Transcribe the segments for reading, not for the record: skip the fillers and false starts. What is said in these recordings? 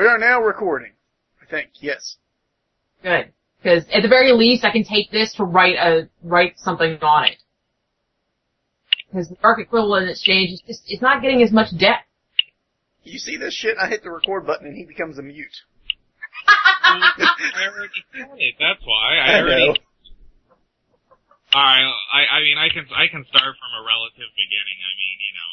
We are now recording, I think. Yes. Good. Because at the very least, I can take this to write something on it. Because the dark equivalent exchange is just, it's not getting as much depth. You see this shit, I hit the record button and he becomes a mute. I already started, that's why. I know. I mean, I can start from a relative beginning. I mean, you know,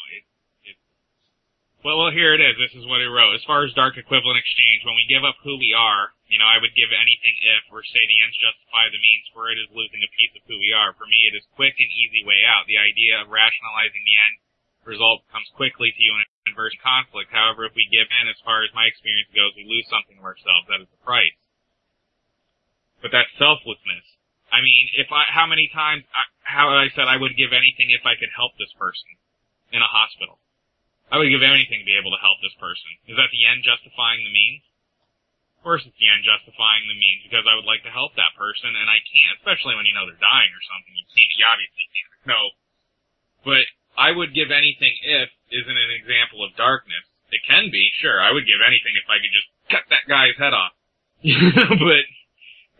well, here it is. This is what it wrote. As far as dark equivalent exchange, when we give up who we are, you know, I would give anything if, or say the ends justify the means, for it is losing a piece of who we are. For me, it is quick and easy way out. The idea of rationalizing the end result comes quickly to you in an adverse conflict. However, if we give in, as far as my experience goes, we lose something of ourselves. That is the price. But that's selflessness. I mean, how many times I said I would give anything if I could help this person in a hospital. I would give anything to be able to help this person. Is that the end justifying the means? Of course it's the end justifying the means, because I would like to help that person, and I can't, especially when you know they're dying or something. You obviously can't. No. But I would give anything if isn't an example of darkness. It can be, sure. I would give anything if I could just cut that guy's head off. But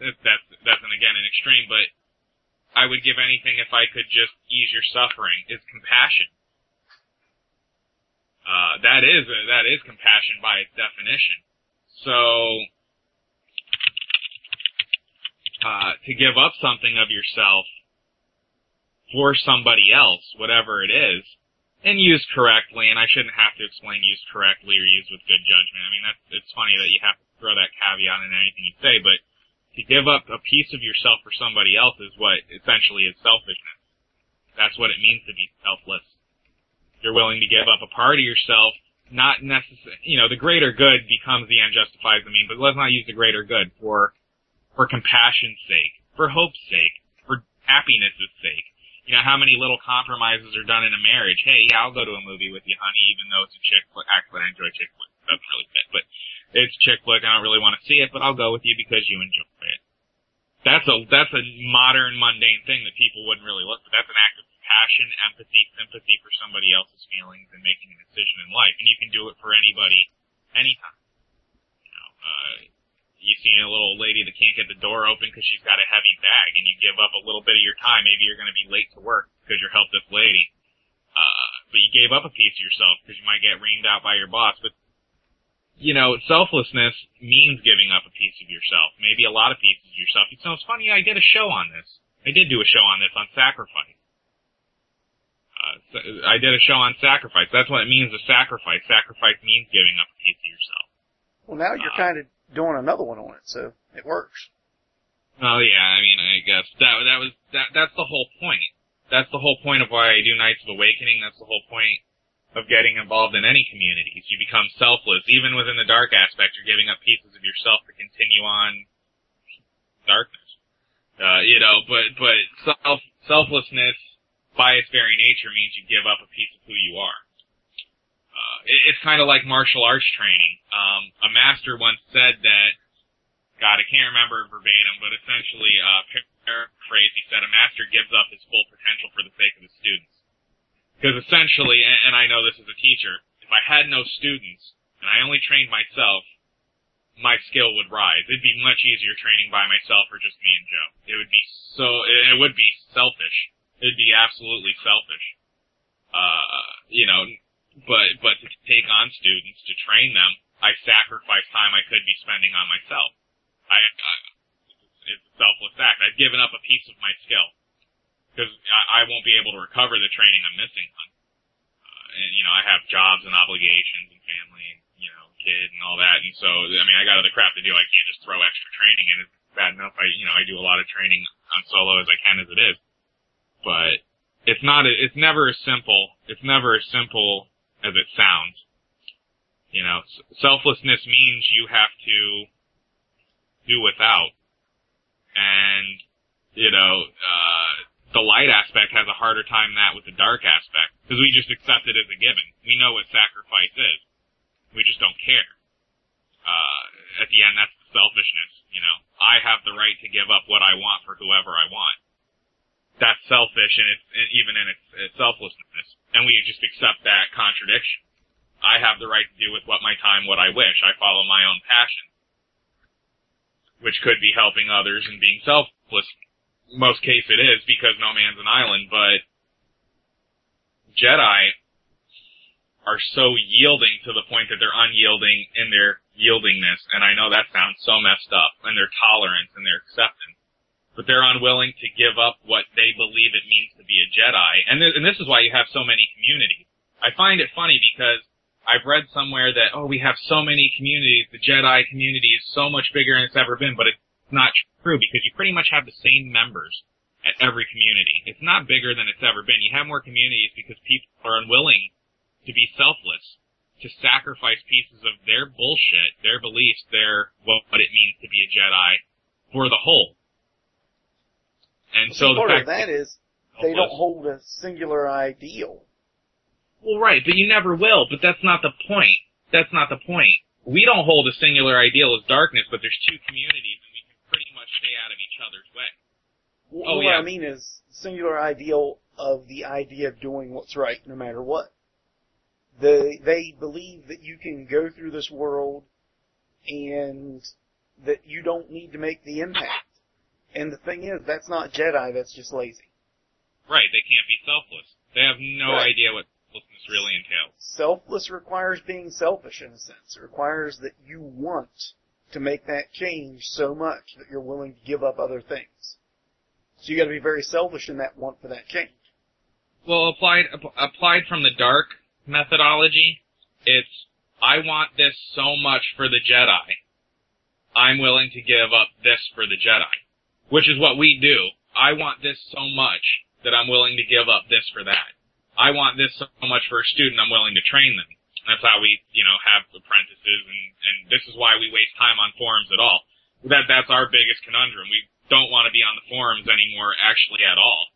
that's an extreme, but I would give anything if I could just ease your suffering. It's compassion. That is compassion by its definition. So, to give up something of yourself for somebody else, whatever it is, and used correctly, and I shouldn't have to explain used correctly or used with good judgment. I mean, it's funny that you have to throw that caveat in anything you say, but to give up a piece of yourself for somebody else is what essentially is selfishness. That's what it means to be selfless. You're willing to give up a part of yourself, not necessarily, you know, the greater good becomes the end justifies the mean, but let's not use the greater good for compassion's sake, for hope's sake, for happiness's sake. You know, how many little compromises are done in a marriage? Hey, yeah, I'll go to a movie with you, honey, even though it's a chick flick. Actually, I enjoy chick flicks. That's really fit, but it's chick flick, I don't really want to see it, but I'll go with you because you enjoy it. That's a modern, mundane thing that people wouldn't really look for. That's an act of compassion, empathy, sympathy for somebody else's feelings and making a decision in life. And you can do it for anybody, anytime. You know, you see a little old lady that can't get the door open because she's got a heavy bag, and you give up a little bit of your time. Maybe you're going to be late to work because you're helping this lady. But you gave up a piece of yourself because you might get reamed out by your boss. But you know, selflessness means giving up a piece of yourself, maybe a lot of pieces of yourself. It sounds funny, I did a show on this. I did do a show on this on sacrifice. I did a show on sacrifice. That's what it means to sacrifice. Sacrifice means giving up a piece of yourself. Well, now you're kind of doing another one on it, so it works. Oh, yeah, I mean, I guess that's the whole point. That's the whole point of why I do Nights of Awakening. That's the whole point of getting involved in any communities. You become selfless. Even within the dark aspect, you're giving up pieces of yourself to continue on darkness. You know, but selflessness, by its very nature, means you give up a piece of who you are. It's kind of like martial arts training. A master once said that, God, I can't remember it verbatim, but essentially, paraphrase, he said, a master gives up his full potential for the sake of his students. Because essentially, and I know this as a teacher, if I had no students and I only trained myself, my skill would rise. It'd be much easier training by myself or just me and Joe. It would be selfish. It'd be absolutely selfish. You know, but to take on students, to train them, I sacrifice time I could be spending on myself. It's a selfless act. I've given up a piece of my skill. Because I won't be able to recover the training I'm missing on. And, you know, I have jobs and obligations and family and, you know, kid and all that. And so, I mean, I got other crap to do. I can't just throw extra training in. It's bad enough. I do a lot of training on solo as I can as it is. But it's never as simple as it sounds. You know, selflessness means you have to do without. And, you know, the light aspect has a harder time than that with the dark aspect, because we just accept it as a given. We know what sacrifice is. We just don't care. At the end, that's the selfishness, you know. I have the right to give up what I want for whoever I want. That's selfish, and it's even in its selflessness, and we just accept that contradiction. I have the right to do with what my time, what I wish. I follow my own passion, which could be helping others and being selfless. In most case it is, because no man's an island, but Jedi are so yielding to the point that they're unyielding in their yieldingness, and I know that sounds so messed up, and their tolerance and their acceptance, but they're unwilling to give up what they believe it means to be a Jedi, and this is why you have so many communities. I find it funny because I've read somewhere that, oh, we have so many communities, the Jedi community is so much bigger than it's ever been, but it's not true, because you pretty much have the same members at every community. It's not bigger than it's ever been. You have more communities because people are unwilling to be selfless, to sacrifice pieces of their bullshit, their beliefs, their what it means to be a Jedi for the whole. And so the part of that is they don't hold a singular ideal. Well, right, but you never will. But that's not the point. That's not the point. We don't hold a singular ideal as darkness, but there's two communities, and we can pretty much stay out of each other's way. Well, oh, yeah. What I mean is singular ideal of the idea of doing what's right no matter what. They believe that you can go through this world and that you don't need to make the impact. And the thing is, that's not Jedi, that's just lazy. Right, they can't be selfless. They have no idea what selflessness really entails. Selfless requires being selfish, in a sense. It requires that you want to make that change so much that you're willing to give up other things. So you got to be very selfish in that want for that change. Well, applied from the dark methodology, it's, I want this so much for the Jedi, I'm willing to give up this for the Jedi, which is what we do. I want this so much that I'm willing to give up this for that. I want this so much for a student, I'm willing to train them. That's how we, have apprentices, and this is why we waste time on forums at all. That's our biggest conundrum. We don't want to be on the forums anymore, actually, at all.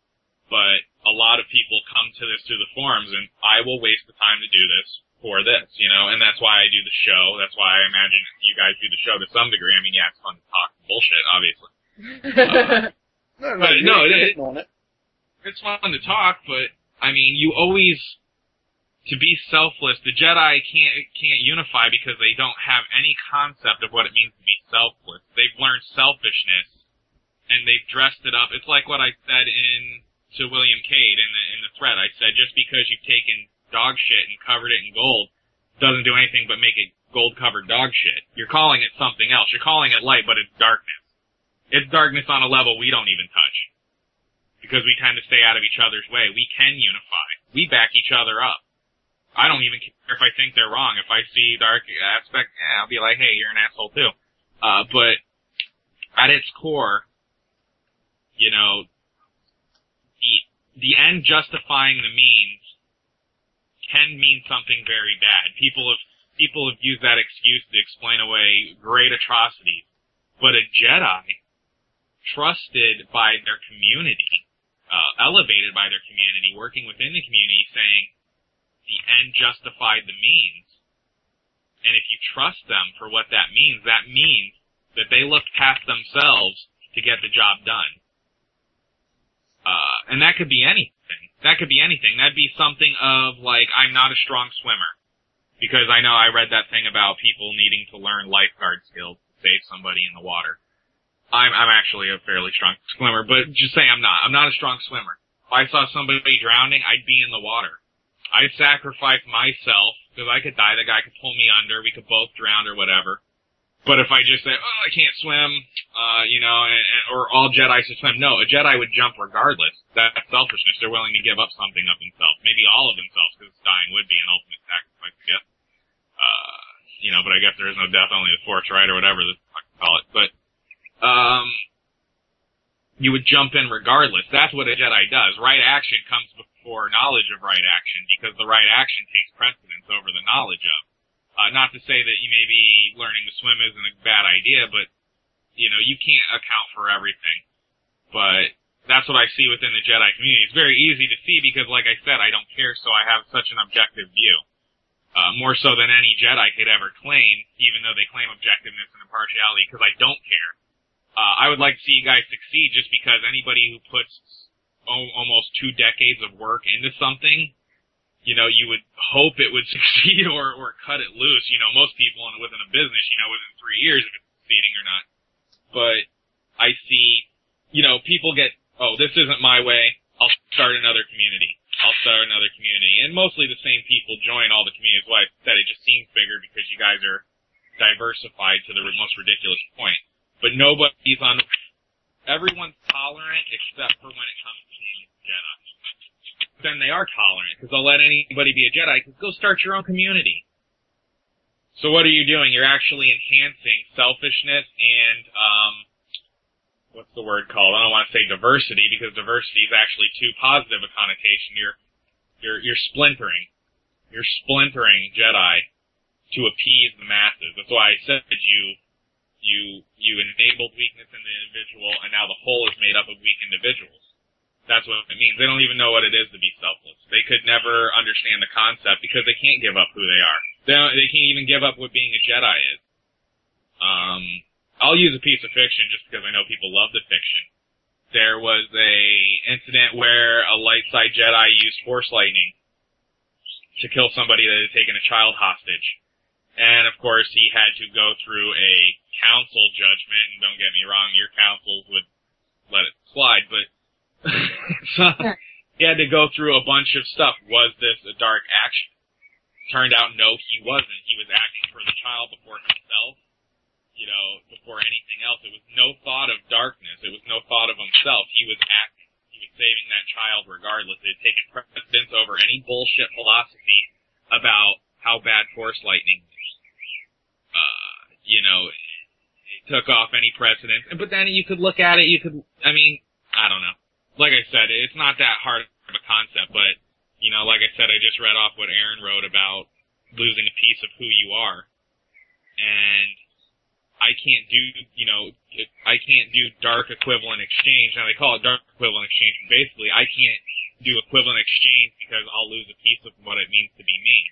But a lot of people come to this through the forums, and I will waste the time to do this for this, and that's why I do the show. That's why I imagine you guys do the show to some degree. I mean, yeah, it's fun to talk bullshit, obviously. It's fun to talk, but, I mean, to be selfless, the Jedi can't unify because they don't have any concept of what it means to be selfless. They've learned selfishness, and they've dressed it up. It's like what I said to William Cade in the thread. I said, just because you've taken dog shit and covered it in gold doesn't do anything but make it gold-covered dog shit. You're calling it something else. You're calling it light, but it's darkness. It's darkness on a level we don't even touch because we tend to stay out of each other's way. We can unify. We back each other up. I don't even care if I think they're wrong. If I see dark aspect, I'll be like, hey, you're an asshole too. But at its core, the end justifying the means can mean something very bad. People have used that excuse to explain away great atrocities. But a Jedi, trusted by their community, elevated by their community, working within the community, saying the end justified the means. And if you trust them for what that means that they looked past themselves to get the job done. And that could be anything. That could be anything. That'd be something of, like, I'm not a strong swimmer. Because I know I read that thing about people needing to learn lifeguard skills to save somebody in the water. I'm actually a fairly strong swimmer, but just say I'm not. I'm not a strong swimmer. If I saw somebody drowning, I'd be in the water. I'd sacrifice myself, because I could die, the guy could pull me under, we could both drown or whatever. But if I just say, oh, I can't swim, or all Jedi should swim. No, a Jedi would jump regardless. That's selfishness. They're willing to give up something of themselves. Maybe all of themselves, because dying would be an ultimate sacrifice, I guess. But I guess there is no death, only the Force, right, or whatever the fuck you call it. But, you would jump in regardless. That's what a Jedi does. Right action comes before knowledge of right action, because the right action takes precedence over the knowledge of. Not to say that you maybe learning to swim isn't a bad idea, but, you can't account for everything. But that's what I see within the Jedi community. It's very easy to see because, like I said, I don't care, so I have such an objective view. More so than any Jedi could ever claim, even though they claim objectiveness and impartiality, because I don't care. I would like to see you guys succeed just because anybody who puts almost 2 decades of work into something you know, you would hope it would succeed or cut it loose. You know, most people within a business, you know, within 3 years if it's succeeding or not. But I see, you know, people get, oh, this isn't my way. I'll start another community. And mostly the same people join all the communities. Well, I said it just seems bigger because you guys are diversified to the most ridiculous point. But nobody's on. Everyone's tolerant except for when it comes to being a Jedi. Then they are tolerant because they'll let anybody be a Jedi. Because go start your own community. So what are you doing? You're actually enhancing selfishness and what's the word called? I don't want to say diversity because diversity is actually too positive a connotation. You're splintering. You're splintering Jedi to appease the masses. That's why I said you enabled weakness in the individual, and now the whole is made up of weak individuals. That's what it means. They don't even know what it is to be selfless. They could never understand the concept because they can't give up who they are. They can't even give up what being a Jedi is. I'll use a piece of fiction just because I know people love the fiction. There was a incident where a light side Jedi used Force lightning to kill somebody that had taken a child hostage. And, of course, he had to go through a council judgment, and don't get me wrong, your councils would let it slide, but so he had to go through a bunch of stuff. Was this a dark action? Turned out, no, he wasn't. He was acting for the child before himself, you know, before anything else. It was no thought of darkness. It was no thought of himself. He was acting. He was saving that child regardless. It had taken precedence over any bullshit philosophy about how bad Force lightning was. You know, it took off any precedent. But then you could look at it, I don't know. Like I said, it's not that hard of a concept, but, you know, like I said, I just read off what Aaron wrote about losing a piece of who you are. And I can't do, you know, I can't do dark equivalent exchange. Now, they call it dark equivalent exchange, but basically I can't do equivalent exchange because I'll lose a piece of what it means to be me.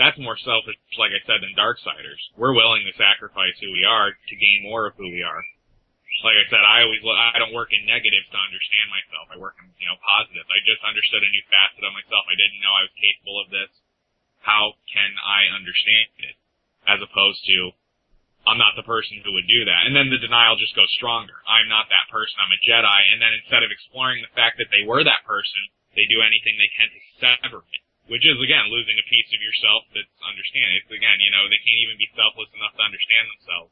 That's more selfish, like I said, than Darksiders. We're willing to sacrifice who we are to gain more of who we are. Like I said, I don't work in negatives to understand myself. I work in, you know, positives. I just understood a new facet of myself. I didn't know I was capable of this. How can I understand it? As opposed to, I'm not the person who would do that. And then the denial just goes stronger. I'm not that person. I'm a Jedi. And then instead of exploring the fact that they were that person, they do anything they can to sever it. Which is, again, losing a piece of yourself that's understanding. It's, again, you know, they can't even be selfless enough to understand themselves.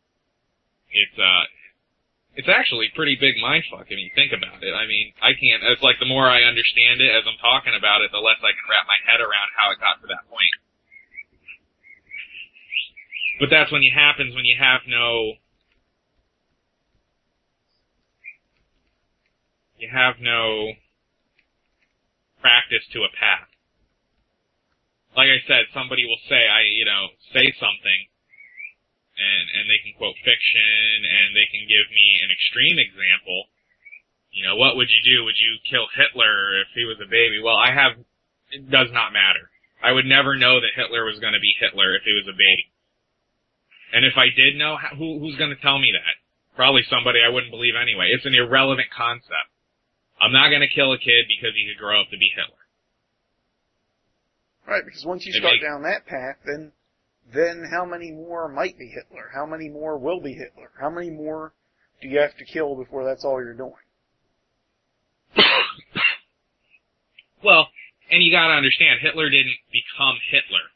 It's actually pretty big mindfuck if you think about it. I mean, I can't, it's like the more I understand it as I'm talking about it, the less I can wrap my head around how it got to that point. But that's when it happens, when you have no, practice to a path. Like I said, somebody will say, say something, and they can quote fiction, and they can give me an extreme example. You know, what would you do? Would you kill Hitler if he was a baby? Well, it does not matter. I would never know that Hitler was going to be Hitler if he was a baby. And if I did know, who's going to tell me that? Probably somebody I wouldn't believe anyway. It's an irrelevant concept. I'm not going to kill a kid because he could grow up to be Hitler. Right, because once you start down that path, then how many more might be Hitler? How many more will be Hitler? How many more do you have to kill before that's all you're doing? Well, and you gotta understand, Hitler didn't become Hitler.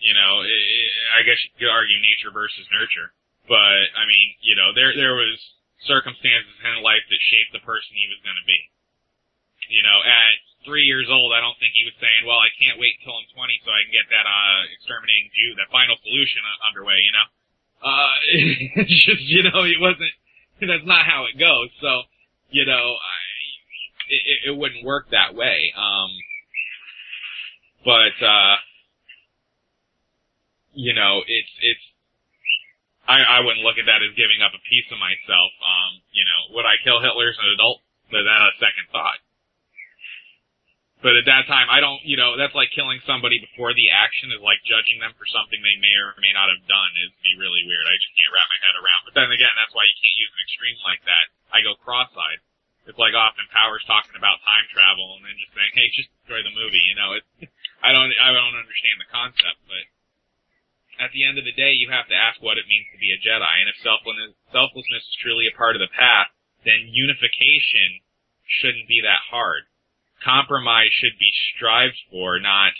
You know, I guess you could argue nature versus nurture. But, I mean, you know, there was circumstances in life that shaped the person he was gonna be. You know, at 3 years old, I don't think he was saying, well, I can't wait until I'm 20 so I can get that exterminating Jew, that final solution underway, you know? It's just, you know, he wasn't, that's not how it goes. So, you know, it wouldn't work that way. You know, I wouldn't look at that as giving up a piece of myself. You know, would I kill Hitler as an adult? Is that a second thought? But at that time, I don't, you know, that's like killing somebody before the action is like judging them for something they may or may not have done is be really weird. I just can't wrap my head around. But then again, that's why you can't use an extreme like that. I go cross-eyed. It's like Austin Powers talking about time travel and then just saying, hey, just enjoy the movie, you know. It's, the end of the day, you have to ask what it means to be a Jedi. And if selflessness is truly a part of the path, then unification shouldn't be that hard. Compromise should be strived for, not...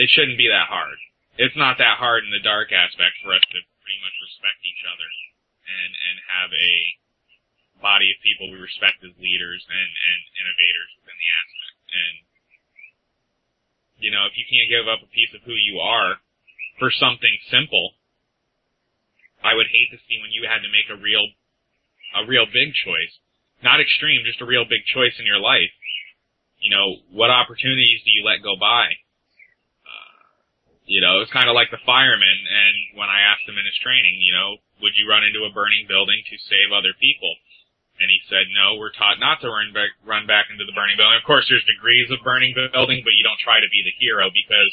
It shouldn't be that hard. It's not that hard in the dark aspect for us to pretty much respect each other and have a body of people we respect as leaders and innovators within the aspect. And, you know, if you can't give up a piece of who you are for something simple, I would hate to see when you had to make a real big choice. Not extreme, just a real big choice in your life. You know, what opportunities do you let go by? You know, it's kind of like the fireman, and when I asked him in his training, you know, would you run into a burning building to save other people? And he said, no, we're taught not to run back into the burning building. Of course, there's degrees of burning building, but you don't try to be the hero, because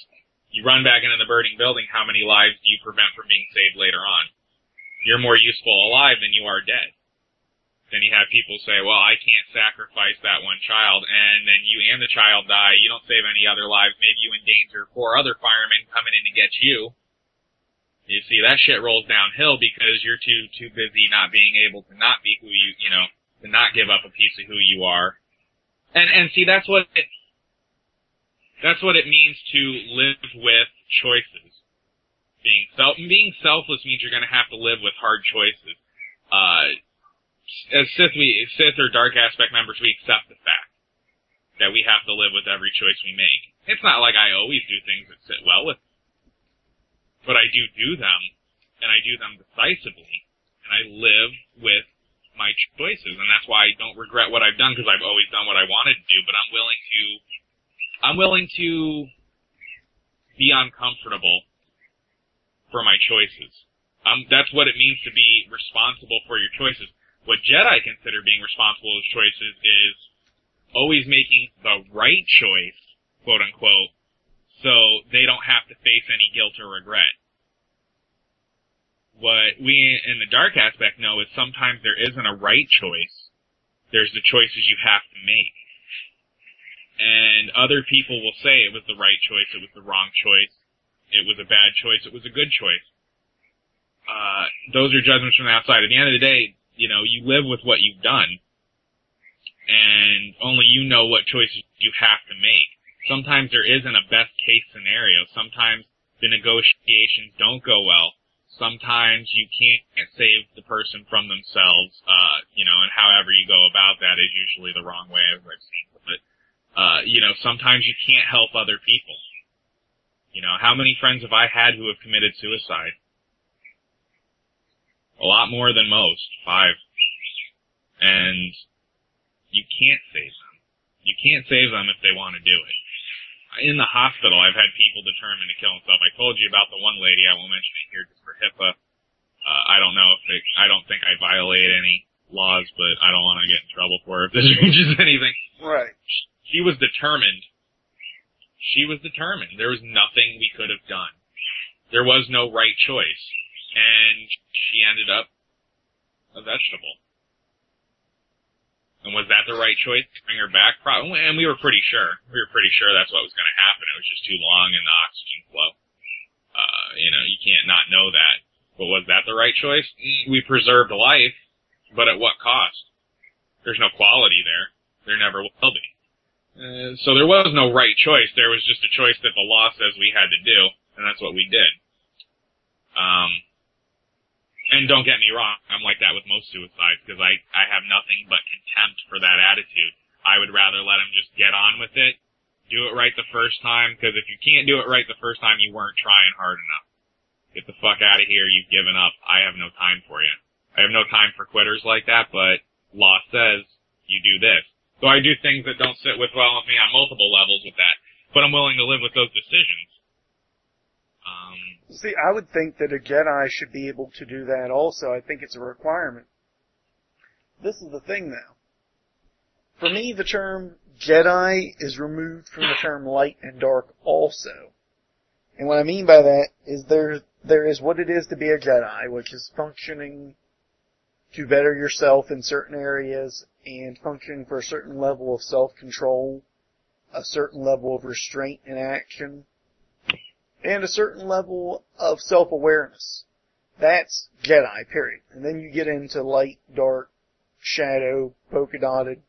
you run back into the burning building, how many lives do you prevent from being saved later on? You're more useful alive than you are dead. Then you have people say, well, I can't sacrifice that one child, and then you and the child die. You don't save any other lives. Maybe you endanger 4 other firemen coming in to get you. You see, that shit rolls downhill because you're too busy not being able to not be who you know, to not give up a piece of who you are. And see, that's what it means to live with choices. Being selfless means you're gonna have to live with hard choices. As Sith or Dark Aspect members, we accept the fact that we have to live with every choice we make. It's not like I always do things that sit well with me. But I do them, and I do them decisively, and I live with my choices, and that's why I don't regret what I've done, because I've always done what I wanted to do, but I'm willing to be uncomfortable for my choices. That's what it means to be responsible for your choices. What Jedi consider being responsible as choices is always making the right choice, quote-unquote, so they don't have to face any guilt or regret. What we in the Dark Aspect know is sometimes there isn't a right choice. There's the choices you have to make. And other people will say it was the right choice, it was the wrong choice, it was a bad choice, it was a good choice. Those are judgments from the outside. At the end of the day, you know, you live with what you've done. And only you know what choices you have to make. Sometimes there isn't a best-case scenario. Sometimes the negotiations don't go well. Sometimes you can't save the person from themselves, you know, and however you go about that is usually the wrong way, as I've seen. But, you know, sometimes you can't help other people. You know, how many friends have I had who have committed suicide? A lot more than most, 5. And you can't save them. You can't save them if they want to do it. In the hospital, I've had people determined to kill themselves. I told you about the one lady. I won't mention it here just for HIPAA. I don't think I violate any laws, but I don't want to get in trouble for her if this changes anything. Right. She was determined. She was determined. There was nothing we could have done. There was no right choice. And she ended up a vegetable. And was that the right choice to bring her back? Probably. And we were pretty sure. We were pretty sure that's what was going to happen. It was just too long in the oxygen flow. You know, you can't not know that. But was that the right choice? We preserved life, but at what cost? There's no quality there. There never will be. So there was no right choice. There was just a choice that the law says we had to do, and that's what we did. And don't get me wrong, I'm like that with most suicides, because I have nothing but contempt for that attitude. I would rather let them just get on with it, do it right the first time, because if you can't do it right the first time, you weren't trying hard enough. Get the fuck out of here, you've given up, I have no time for you. I have no time for quitters like that, but law says you do this. So I do things that don't sit well with me on multiple levels with that, but I'm willing to live with those decisions. See, I would think that a Jedi should be able to do that also. I think it's a requirement. This is the thing, though. For me, the term Jedi is removed from the term light and dark also. And what I mean by that is there is what it is to be a Jedi, which is functioning to better yourself in certain areas and functioning for a certain level of self-control, a certain level of restraint and action. and a certain level of self-awareness. That's Jedi, period. And then you get into light, dark, shadow, polka-dotted,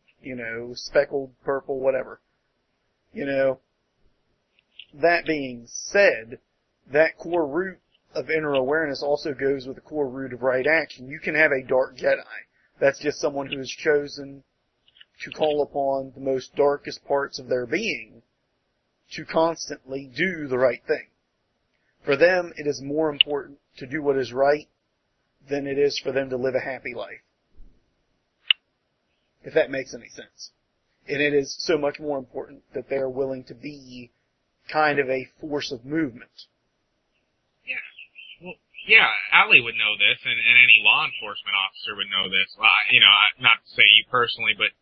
speckled, purple, whatever. That being said, that core root of inner awareness also goes with the core root of right action. You can have a dark Jedi. That's just someone who has chosen to call upon the most darkest parts of their being to constantly do the right thing. For them, it is more important to do what is right than it is for them to live a happy life. If that makes any sense. And it is so much more important that they are willing to be kind of a force of movement. Yeah. Well, yeah, Allie would know this, and any law enforcement officer would know this. Well, not to say you personally, but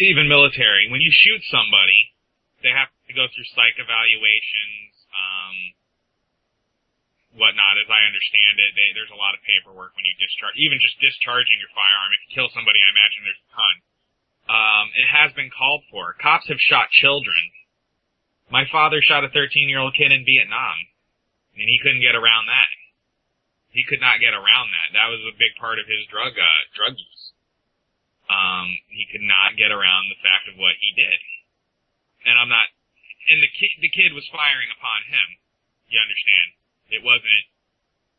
even military. When you shoot somebody, they have to go through psych evaluations, whatnot, as I understand it. There's a lot of paperwork when you discharge, even just discharging your firearm. If you kill somebody, I imagine there's a ton. It has been called for. Cops have shot children. My father shot a 13-year-old kid in Vietnam, and he couldn't get around that. He could not get around that. That was a big part of his drug use. He could not get around the fact of what he did. And I'm not, and the kid was firing upon him. You understand? It wasn't,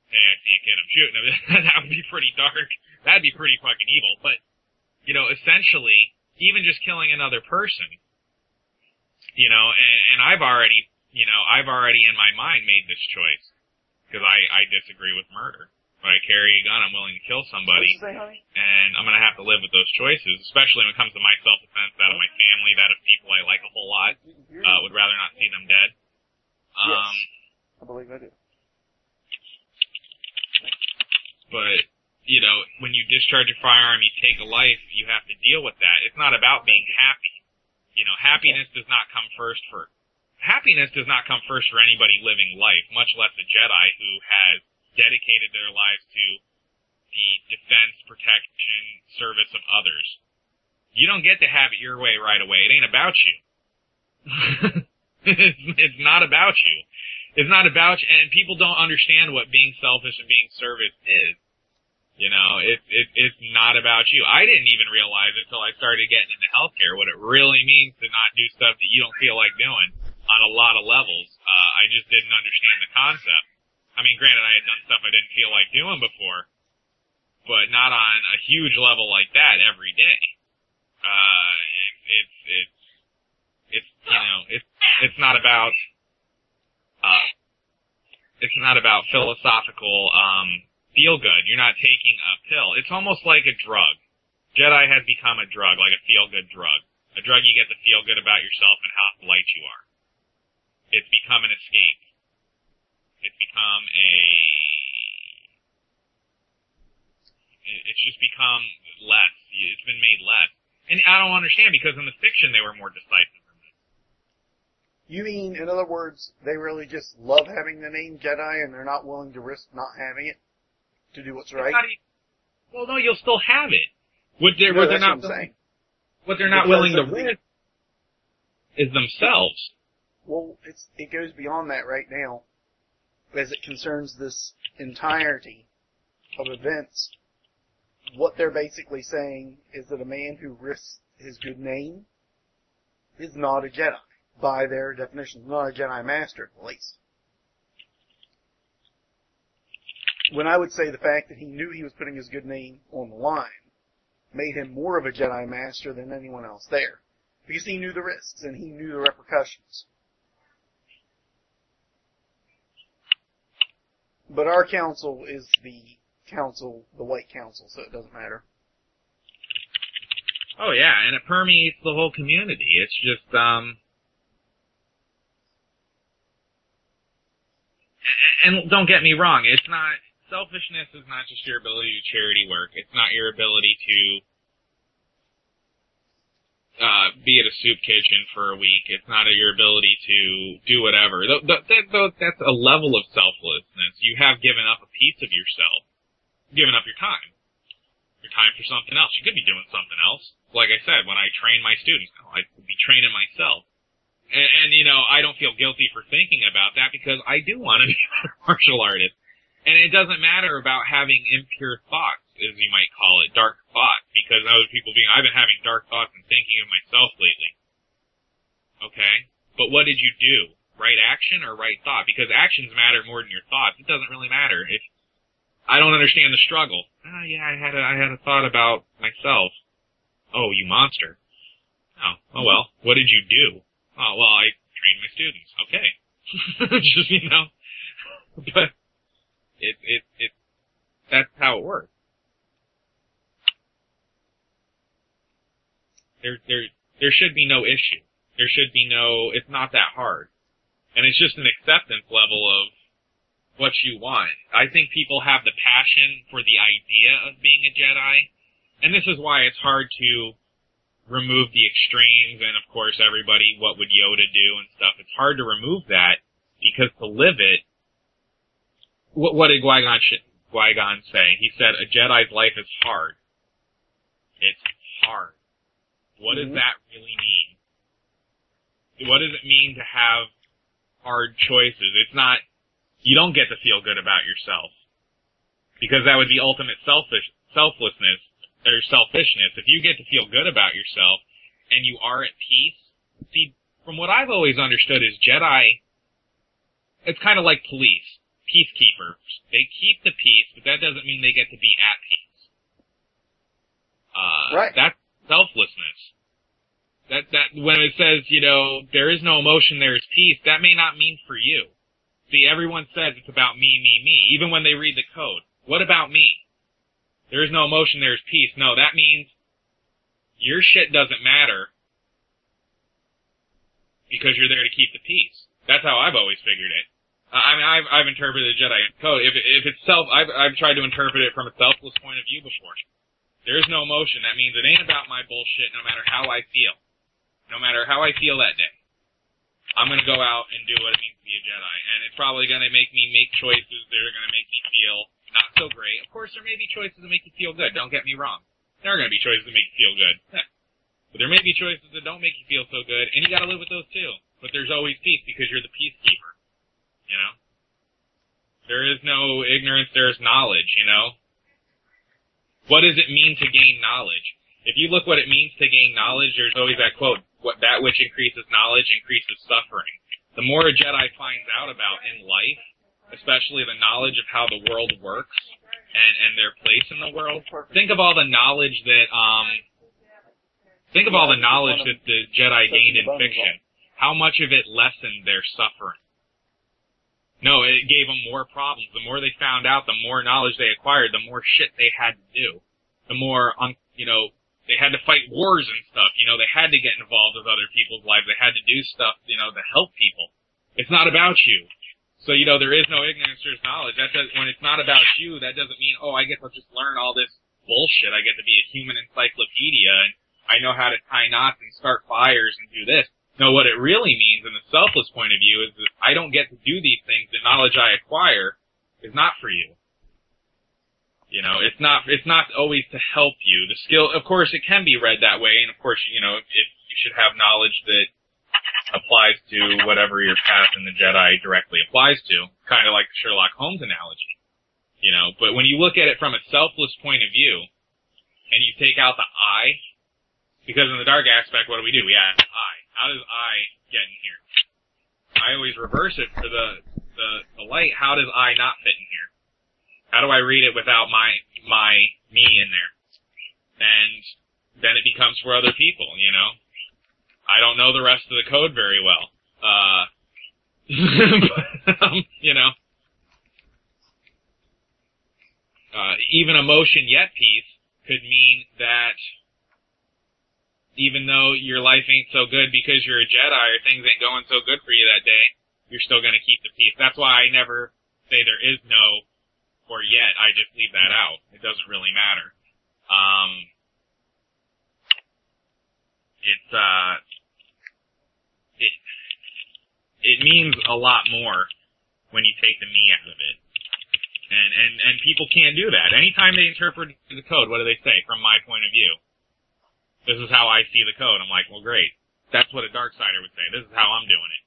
hey, I see a kid, I'm shooting him. That would be pretty dark. That'd be pretty fucking evil. But, essentially, even just killing another person, and I've already in my mind made this choice because I disagree with murder. When I carry a gun, I'm willing to kill somebody, and I'm going to have to live with those choices, especially when it comes to my self-defense, that of my family, that of people I like a whole lot, would rather not see them dead. Yes, I believe I do. But, when you discharge a firearm, you take a life, you have to deal with that. It's not about being happy. Happiness does not come first for... Happiness does not come first for anybody living life, much less a Jedi who has dedicated their lives to the defense, protection, service of others. You don't get to have it your way right away. It ain't about you. It's not about you. It's not about you. And people don't understand what being selfish and being service is. It's not about you. I didn't even realize it till I started getting into healthcare, what it really means to not do stuff that you don't feel like doing on a lot of levels. I just didn't understand the concept. I mean, granted, I had done stuff I didn't feel like doing before, but not on a huge level like that every day. It's not about, philosophical, feel good. You're not taking a pill. It's almost like a drug. Jedi has become a drug, like a feel good drug. A drug you get to feel good about yourself and how light you are. It's become an escape. It's become it's just become less. It's been made less. And I don't understand because in the fiction they were more decisive than this. You mean, in other words, they really just love having the name Jedi and they're not willing to risk not having it? To do what's right? Well, no, you'll still have it. What they're not willing to risk is themselves. Well, it goes beyond that right now, as it concerns this entirety of events. What they're basically saying is that a man who risks his good name is not a Jedi, by their definition. Not a Jedi master, at least. When I would say the fact that he knew he was putting his good name on the line made him more of a Jedi Master than anyone else there. Because he knew the risks and he knew the repercussions. But our council is the white council, so it doesn't matter. Oh yeah, and it permeates the whole community. It's just, and don't get me wrong, it's not... Selfishness is not just your ability to do charity work. It's not your ability to be at a soup kitchen for a week. It's not your ability to do whatever. That's a level of selflessness. You have given up a piece of yourself, given up your time for something else. You could be doing something else. Like I said, when I train my students, I could be training myself. And you know, I don't feel guilty for thinking about that because I do want to be a martial artist. And it doesn't matter about having impure thoughts, as you might call it, dark thoughts, because other people being, I've been having dark thoughts and thinking of myself lately. Okay? But what did you do? Right action or right thought? Because actions matter more than your thoughts. It doesn't really matter. If I don't understand the struggle. Oh, yeah, I had a thought about myself. Oh, you monster. Oh, well, what did you do? Oh, well, I trained my students. Okay. Just, you know. But it that's how it works. There should be no issue. There should be no, it's not that hard. And it's just an acceptance level of what you want. I think people have the passion for the idea of being a Jedi. And this is why it's hard to remove the extremes and, of course, everybody, what would Yoda do and stuff. It's hard to remove that because to live it, what did Qui-Gon say? He said, a Jedi's life is hard. It's hard. What does that really mean? What does it mean to have hard choices? It's not, you don't get to feel good about yourself. Because that would be ultimate selflessness, or selfishness. If you get to feel good about yourself, and you are at peace, see, from what I've always understood is Jedi, it's kind of like police, peacekeepers. They keep the peace, but that doesn't mean they get to be at peace. Right. That's selflessness. That when it says, you know, there is no emotion, there is peace, that may not mean for you. See, everyone says it's about me, even when they read the code. What about me? There is no emotion, there is peace. No, that means your shit doesn't matter because you're there to keep the peace. That's how I've always figured it. I mean, I've interpreted the Jedi code. If it's I've tried to interpret it from a selfless point of view before. There is no emotion. That means it ain't about my bullshit no matter how I feel. No matter how I feel that day. I'm going to go out and do what it means to be a Jedi. And it's probably going to make me make choices that are going to make me feel not so great. Of course, there may be choices that make you feel good. Don't get me wrong. There are going to be choices that make you feel good. But there may be choices that don't make you feel so good, and you got to live with those too. But there's always peace because you're the peacekeeper. You know? There is no ignorance. There is knowledge, you know? What does it mean to gain knowledge? If you look what it means to gain knowledge, there's always that quote, that which increases knowledge increases suffering. The more a Jedi finds out about in life, especially the knowledge of how the world works and their place in the world. Think of all the knowledge that the Jedi gained in fiction. How much of it lessened their suffering? No, it gave them more problems. The more they found out, the more knowledge they acquired, the more shit they had to do. The more, you know, they had to fight wars and stuff. You know, they had to get involved with other people's lives. They had to do stuff, you know, to help people. It's not about you. So, you know, there is no ignorance, there's knowledge. When it's not about you, that doesn't mean, oh, I get to just learn all this bullshit. I get to be a human encyclopedia, and I know how to tie knots and start fires and do this. No, what it really means, in the selfless point of view, is that I don't get to do these things. The knowledge I acquire is not for you. You know, it's not always to help you. The skill, of course, it can be read that way, and of course, you know, if you should have knowledge that applies to whatever your path in the Jedi directly applies to, kind of like the Sherlock Holmes analogy, you know. But when you look at it from a selfless point of view, and you take out the I, because in the dark aspect, what do? We add I. How does I get in here? I always reverse it for the light. How does I not fit in here? How do I read it without my me in there? And then it becomes for other people, you know. I don't know the rest of the code very well. You know. Even emotion yet peace could mean that even though your life ain't so good because you're a Jedi or things ain't going so good for you that day, you're still going to keep the peace. That's why I never say there is no or yet. I just leave that out. It doesn't really matter. It means a lot more when you take the me out of it. And people can't do that. Anytime they interpret the code, what do they say from my point of view? This is how I see the code. I'm like, well, great. That's what a Darksider would say. This is how I'm doing it.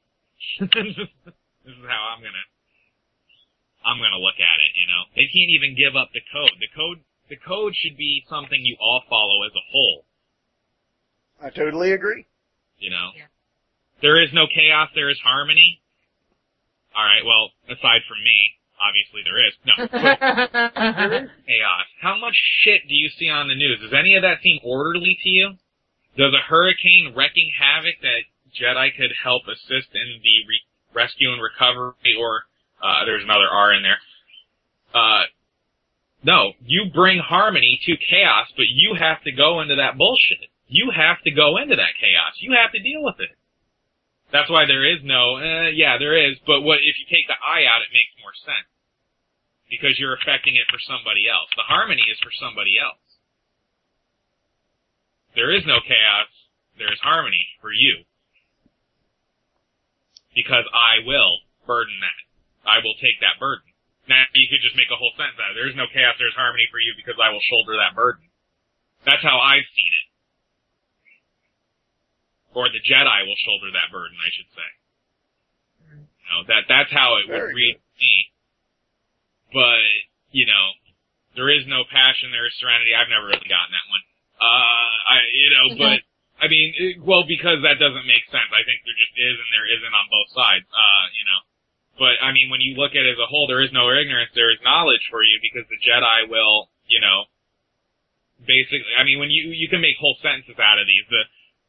This is how I'm gonna look at it, you know. They can't even give up the code. The code should be something you all follow as a whole. I totally agree. You know? Yeah. There is no chaos, there is harmony. Alright, well, aside from me, obviously there is. No. There is chaos. How much shit do you see on the news? Does any of that seem orderly to you? Does a hurricane wrecking havoc that Jedi could help assist in the rescue and recovery, or there's another R in there. No, you bring harmony to chaos, but you have to go into that bullshit. You have to go into that chaos. You have to deal with it. That's why there is no, yeah, there is, but what if you take the I out, it makes more sense. Because you're affecting it for somebody else. The harmony is for somebody else. There is no chaos. There is harmony for you. Because I will burden that. I will take that burden. Now, you could just make a whole sentence out of it. There is no chaos, there is harmony for you because I will shoulder that burden. That's how I've seen it. Or the Jedi will shoulder that burden, I should say. You know, that's how it would read to me. But, you know, there is no passion, there is serenity. I've never really gotten that one. But... I mean, well, because that doesn't make sense. I think there just is and there isn't on both sides, you know. But, I mean, when you look at it as a whole, there is no ignorance, there is knowledge for you, because the Jedi will, you know, basically, I mean, when you can make whole sentences out of these.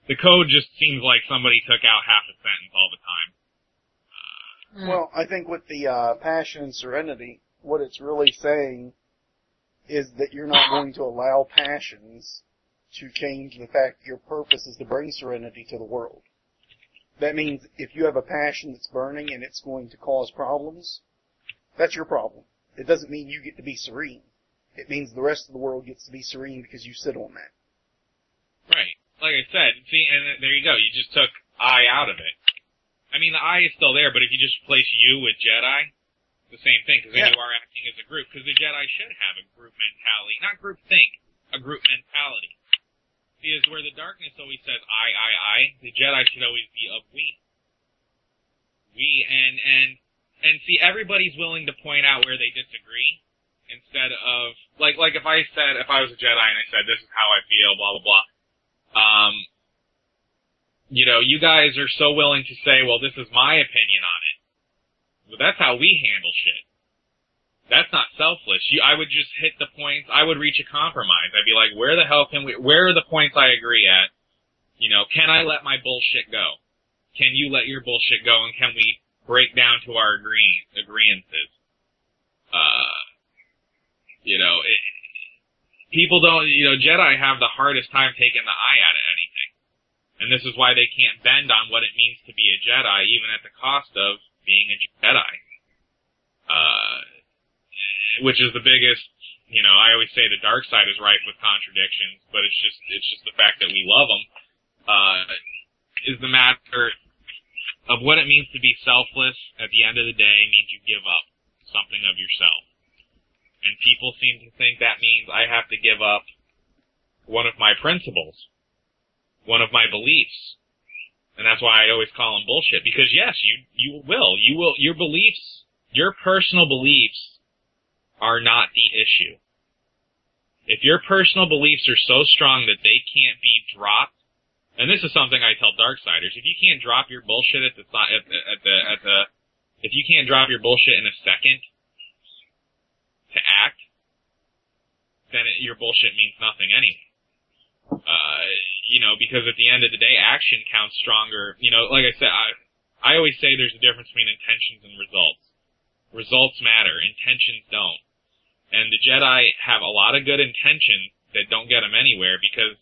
The code just seems like somebody took out half a sentence all the time. Well, I think with the passion and serenity, what it's really saying is that you're not going to allow passions to change the fact that your purpose is to bring serenity to the world. That means if you have a passion that's burning and it's going to cause problems, that's your problem. It doesn't mean you get to be serene. It means the rest of the world gets to be serene because you sit on that. Right. Like I said, see, and there you go. You just took I out of it. I mean, the I is still there, but if you just replace you with Jedi, the same thing, because then you are acting as a group, because the Jedi should have a group mentality. Not group think, a group mentality. See, is where the darkness always says, I, the Jedi should always be of we. We, and see, everybody's willing to point out where they disagree, instead of, like if I said, if I was a Jedi and I said, this is how I feel, blah, blah, blah, you know, you guys are so willing to say, well, this is my opinion on it. Well, that's how we handle shit. That's not selfless. I would just hit the points. I would reach a compromise. I'd be like, where the hell can we? Where are the points I agree at? You know, can I let my bullshit go? Can you let your bullshit go? And can we break down to our agreeances? You know, people don't. You know, Jedi have the hardest time taking the eye out of anything, and this is why they can't bend on what it means to be a Jedi, even at the cost of being a Jedi. Which is the biggest, you know, I always say the dark side is rife with contradictions, but it's just the fact that we love them, is the matter of what it means to be selfless at the end of the day means you give up something of yourself. And people seem to think that means I have to give up one of my principles, one of my beliefs. And that's why I always call them bullshit, because yes, you will, your beliefs, your personal beliefs are not the issue. If your personal beliefs are so strong that they can't be dropped, and this is something I tell Darksiders, if you can't drop your bullshit if you can't drop your bullshit in a second to act, then your bullshit means nothing anyway. You know, because at the end of the day, action counts stronger. You know, like I said, I always say there's a difference between intentions and results. Results matter, intentions don't. And the Jedi have a lot of good intentions that don't get them anywhere because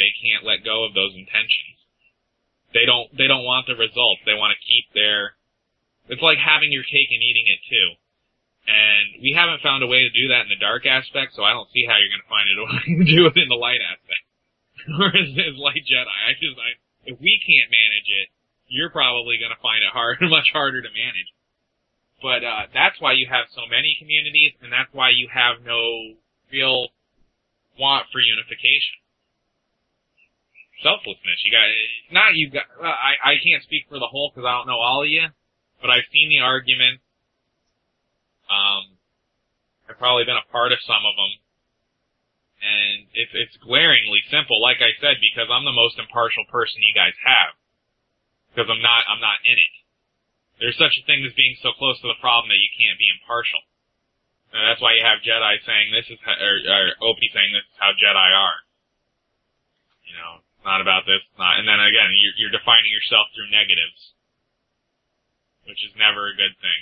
they can't let go of those intentions. They don't want the results. They want to keep their... It's like having your cake and eating it too. And we haven't found a way to do that in the dark aspect, so I don't see how you're going to find a way to do it in the light aspect. Or as light Jedi. If we can't manage it, you're probably going to find it much harder to manage. But that's why you have so many communities, and that's why you have no real want for unification. selflessness. I can't speak for the whole because I don't know all of you, but I've seen the argument. I've probably been a part of some of them, and it's glaringly simple. Like I said, because I'm the most impartial person you guys have, because I'm not in it. There's such a thing as being so close to the problem that you can't be impartial. And that's why you have Jedi saying this is how, or Opie saying this is how Jedi are. You know, it's not about this. It's not, and then again, you're defining yourself through negatives, which is never a good thing.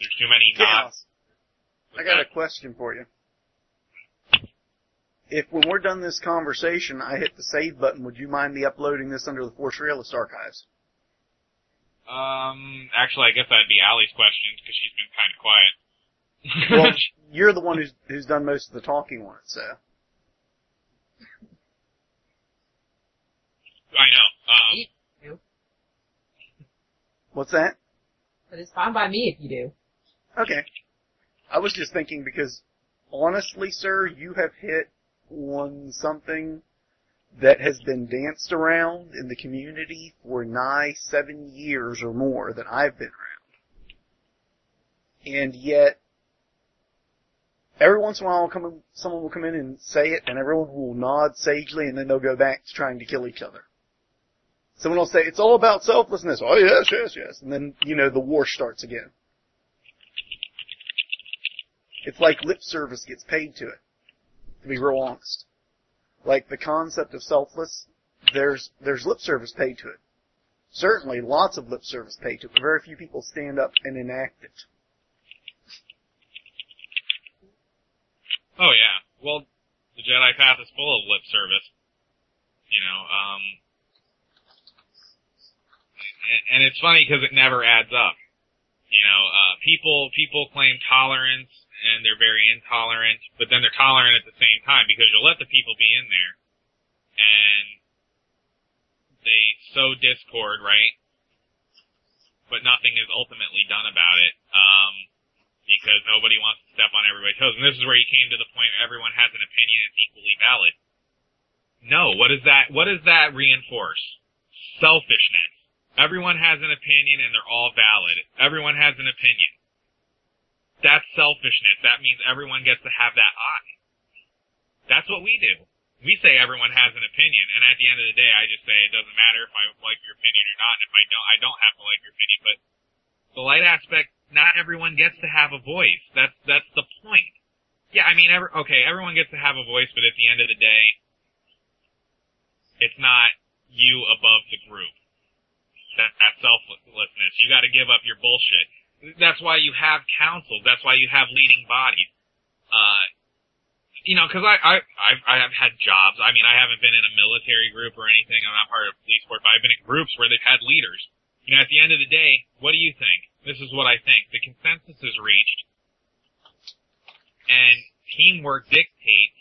There's too many nots. I got a question for you. If when we're done this conversation, I hit the save button, would you mind me uploading this under the Force Realist archives? Actually, I guess that'd be Allie's question because she's been kind of quiet. Well, you're the one who's done most of the talking on it, so. I know. What's that? But it's fine by me if you do. Okay. I was just thinking because, honestly, sir, you have hit on something that has been danced around in the community for nigh 7 years or more that I've been around. And yet, every once in a while, someone will come in and say it, and everyone will nod sagely, and then they'll go back to trying to kill each other. Someone will say, it's all about selflessness. Oh, yes, yes, yes. And then, you know, the war starts again. It's like lip service gets paid to it, to be real honest. Like the concept of selfless, there's lip service paid to it. Certainly, lots of lip service paid to it, but very few people stand up and enact it. Oh yeah, well, the Jedi path is full of lip service, you know, and it's funny because it never adds up, you know, people claim tolerance and they're very intolerant, but then they're tolerant at the same time because you'll let the people be in there, and they sow discord, right, but nothing is ultimately done about it, because nobody wants to step on everybody's toes. And this is where you came to the point where everyone has an opinion that's equally valid. No, what does that reinforce? Selfishness. Everyone has an opinion and they're all valid. Everyone has an opinion. That's selfishness. That means everyone gets to have that eye. That's what we do. We say everyone has an opinion, and at the end of the day I just say it doesn't matter if I like your opinion or not, and if I don't have to like your opinion, but the light aspect, not everyone gets to have a voice. That's the point. Yeah, I mean, everyone gets to have a voice, but at the end of the day, it's not you above the group. That's selflessness. You got to give up your bullshit. That's why you have councils. That's why you have leading bodies. You know, because I have had jobs. I mean, I haven't been in a military group or anything. I'm not part of police force, but I've been in groups where they've had leaders. You know, at the end of the day, what do you think? This is what I think. The consensus is reached, and teamwork dictates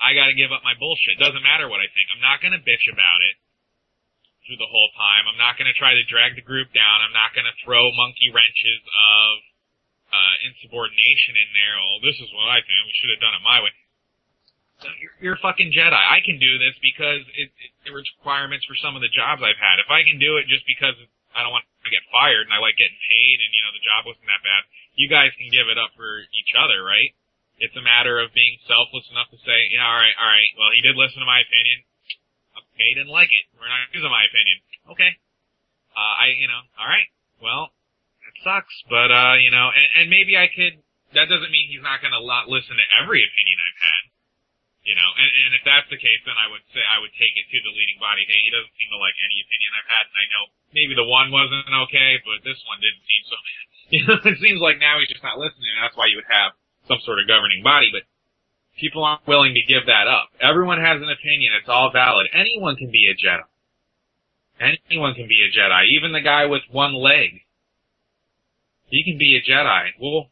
I gotta give up my bullshit. Doesn't matter what I think. I'm not gonna bitch about it through the whole time. I'm not gonna try to drag the group down. I'm not gonna throw monkey wrenches of insubordination in there. Oh, this is what I think. We should have done it my way. You're a fucking Jedi. I can do this because it requirements for some of the jobs I've had. If I can do it just because I don't want to get fired and I like getting paid and, you know, the job wasn't that bad, you guys can give it up for each other, right? It's a matter of being selfless enough to say, you know, all right, well, he did listen to my opinion. Okay, he didn't like it. We're not using my opinion. Okay. All right, well, that sucks, but, you know, and maybe I could, that doesn't mean he's not going to listen to every opinion I've had. You know, and if that's the case, then I would take it to the leading body. Hey, he doesn't seem to like any opinion I've had, and I know maybe the one wasn't okay, but this one didn't seem so bad. You know, it seems like now he's just not listening, and that's why you would have some sort of governing body, but people aren't willing to give that up. Everyone has an opinion. It's all valid. Anyone can be a Jedi. Anyone can be a Jedi. Even the guy with one leg. He can be a Jedi. Well,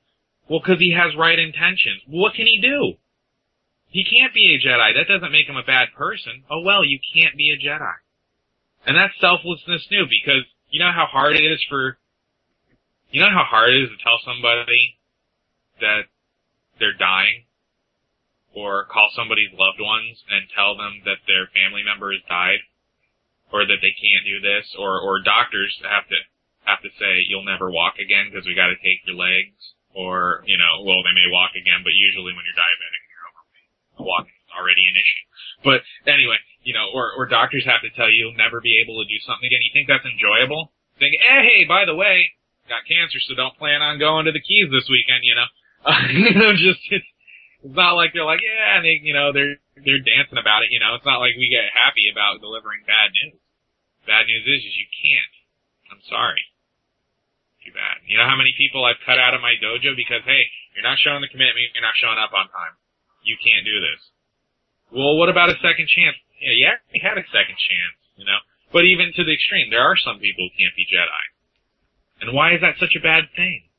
because he has right intentions. What can he do? He can't be a Jedi. That doesn't make him a bad person. Oh, well, you can't be a Jedi. And that's selflessness new, because you know how hard it is to tell somebody that they're dying? or call somebody's loved ones and tell them that their family member has died or that they can't do this, or doctors have to say you'll never walk again because we got to take your legs, or, you know, well, they may walk again, but usually when you're diabetic and you're overweight, walking is already an issue. But anyway, you know, or doctors have to tell you you'll never be able to do something again. You think that's enjoyable? Think, hey, by the way, got cancer, so don't plan on going to the Keys this weekend, you know. You know, just, it's not like they're like, yeah, and they, you know, they're dancing about it, you know. It's not like we get happy about delivering bad news. Bad news is you can't. I'm sorry. Too bad. You know how many people I've cut out of my dojo because, hey, you're not showing the commitment, you're not showing up on time. You can't do this. Well, what about a second chance? Yeah, we had a second chance, you know. But even to the extreme, there are some people who can't be Jedi. And why is that such a bad thing?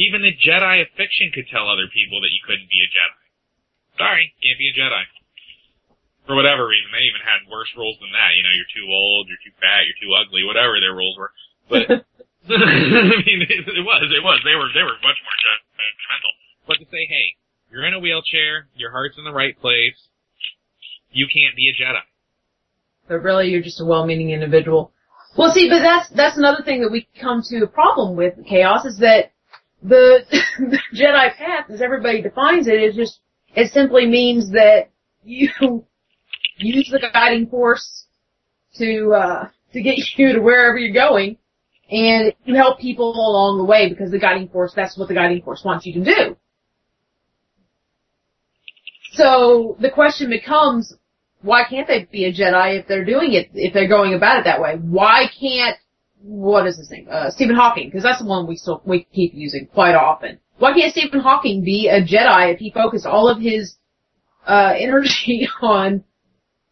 Even the Jedi of fiction could tell other people that you couldn't be a Jedi. Sorry, can't be a Jedi. For whatever reason, they even had worse rules than that. You know, you're too old, you're too fat, you're too ugly, whatever their rules were. But, I mean, it was. They were much more judgmental. But to say, hey, you're in a wheelchair, your heart's in the right place, you can't be a Jedi. But really, you're just a well-meaning individual. Well, see, but that's another thing that we come to a problem with, Chaos, is that the Jedi path, as everybody defines it, is just, it simply means that you use the guiding force to get you to wherever you're going, and you help people along the way because the guiding force, that's what the guiding force wants you to do. So the question becomes, why can't they be a Jedi if they're doing it, if they're going about it that way? Why can't, what is his name? Stephen Hawking, because that's the one we keep using quite often. Why can't Stephen Hawking be a Jedi if he focused all of his energy on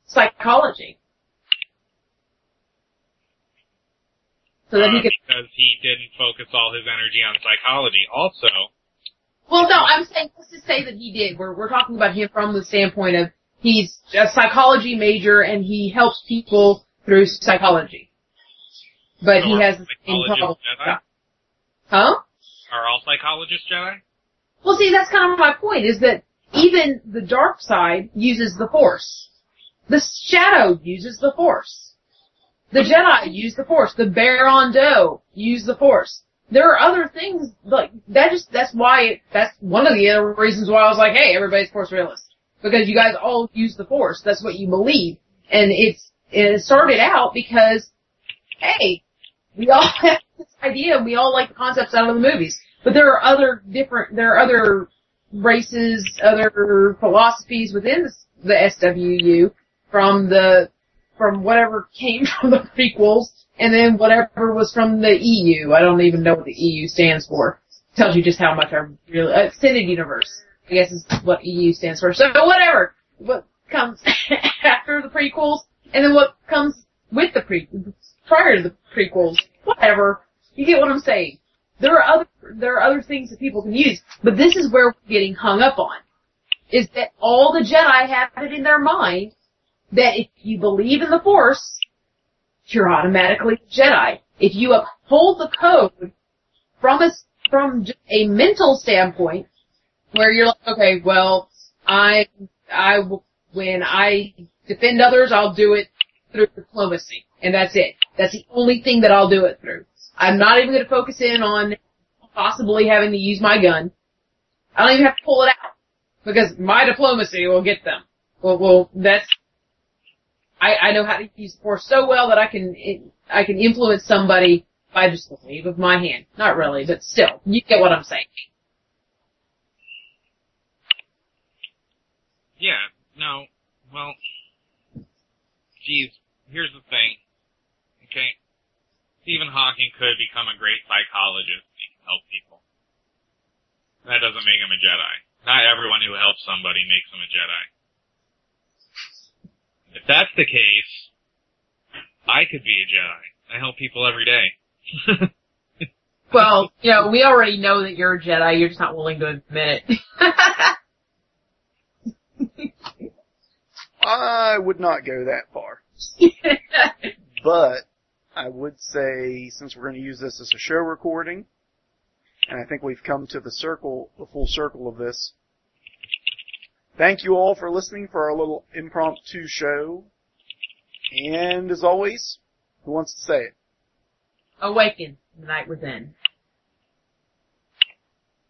psychology? So that he could... Because he didn't focus all his energy on psychology. Also... Well, no, I'm saying, let's just say that he did. We're talking about him from the standpoint of he's a psychology major and he helps people through psychology. But so he has the same problem. Huh? Are all psychologists Jedi? Well, see, that's kind of my point, is that even the dark side uses the Force. The Shadow uses the Force. The Jedi use the Force. The Baron Do use the Force. There are other things, like, that's one of the other reasons why I was like, hey, everybody's Force realist. Because you guys all use the Force. That's what you believe. And it started out because, hey, we all have this idea, and we all like the concepts out of the movies. But there are other races, other philosophies within the SWU from whatever came from the prequels, and then whatever was from the EU. I don't even know what the EU stands for. It tells you just how much I really, extended universe, I guess is what EU stands for. So whatever, what comes after the prequels, and then what comes with the prequels. Prior to the prequels, whatever. You get what I'm saying. There are other things that people can use, but this is where we're getting hung up on, is that all the Jedi have it in their mind that if you believe in the Force, you're automatically a Jedi. If you uphold the code from a mental standpoint, where you're like, okay, well, when I defend others, I'll do it through diplomacy. And that's it. That's the only thing that I'll do it through. I'm not even going to focus in on possibly having to use my gun. I don't even have to pull it out. Because my diplomacy will get them. Well, that's... I know how to use the Force so well that I can influence somebody by just the wave of my hand. Not really, but still. You get what I'm saying. Yeah. No. Well... Geez. Here's the thing. Okay, Stephen Hawking could become a great psychologist and he can help people. That doesn't make him a Jedi. Not everyone who helps somebody makes him a Jedi. If that's the case, I could be a Jedi. I help people every day. Well, you know, we already know that you're a Jedi. You're just not willing to admit it. I would not go that far. But I would say, since we're going to use this as a show recording, and I think we've come to the full circle of this, Thank you all for listening for our little impromptu show. And as always, who wants to say it? Awaken the night within.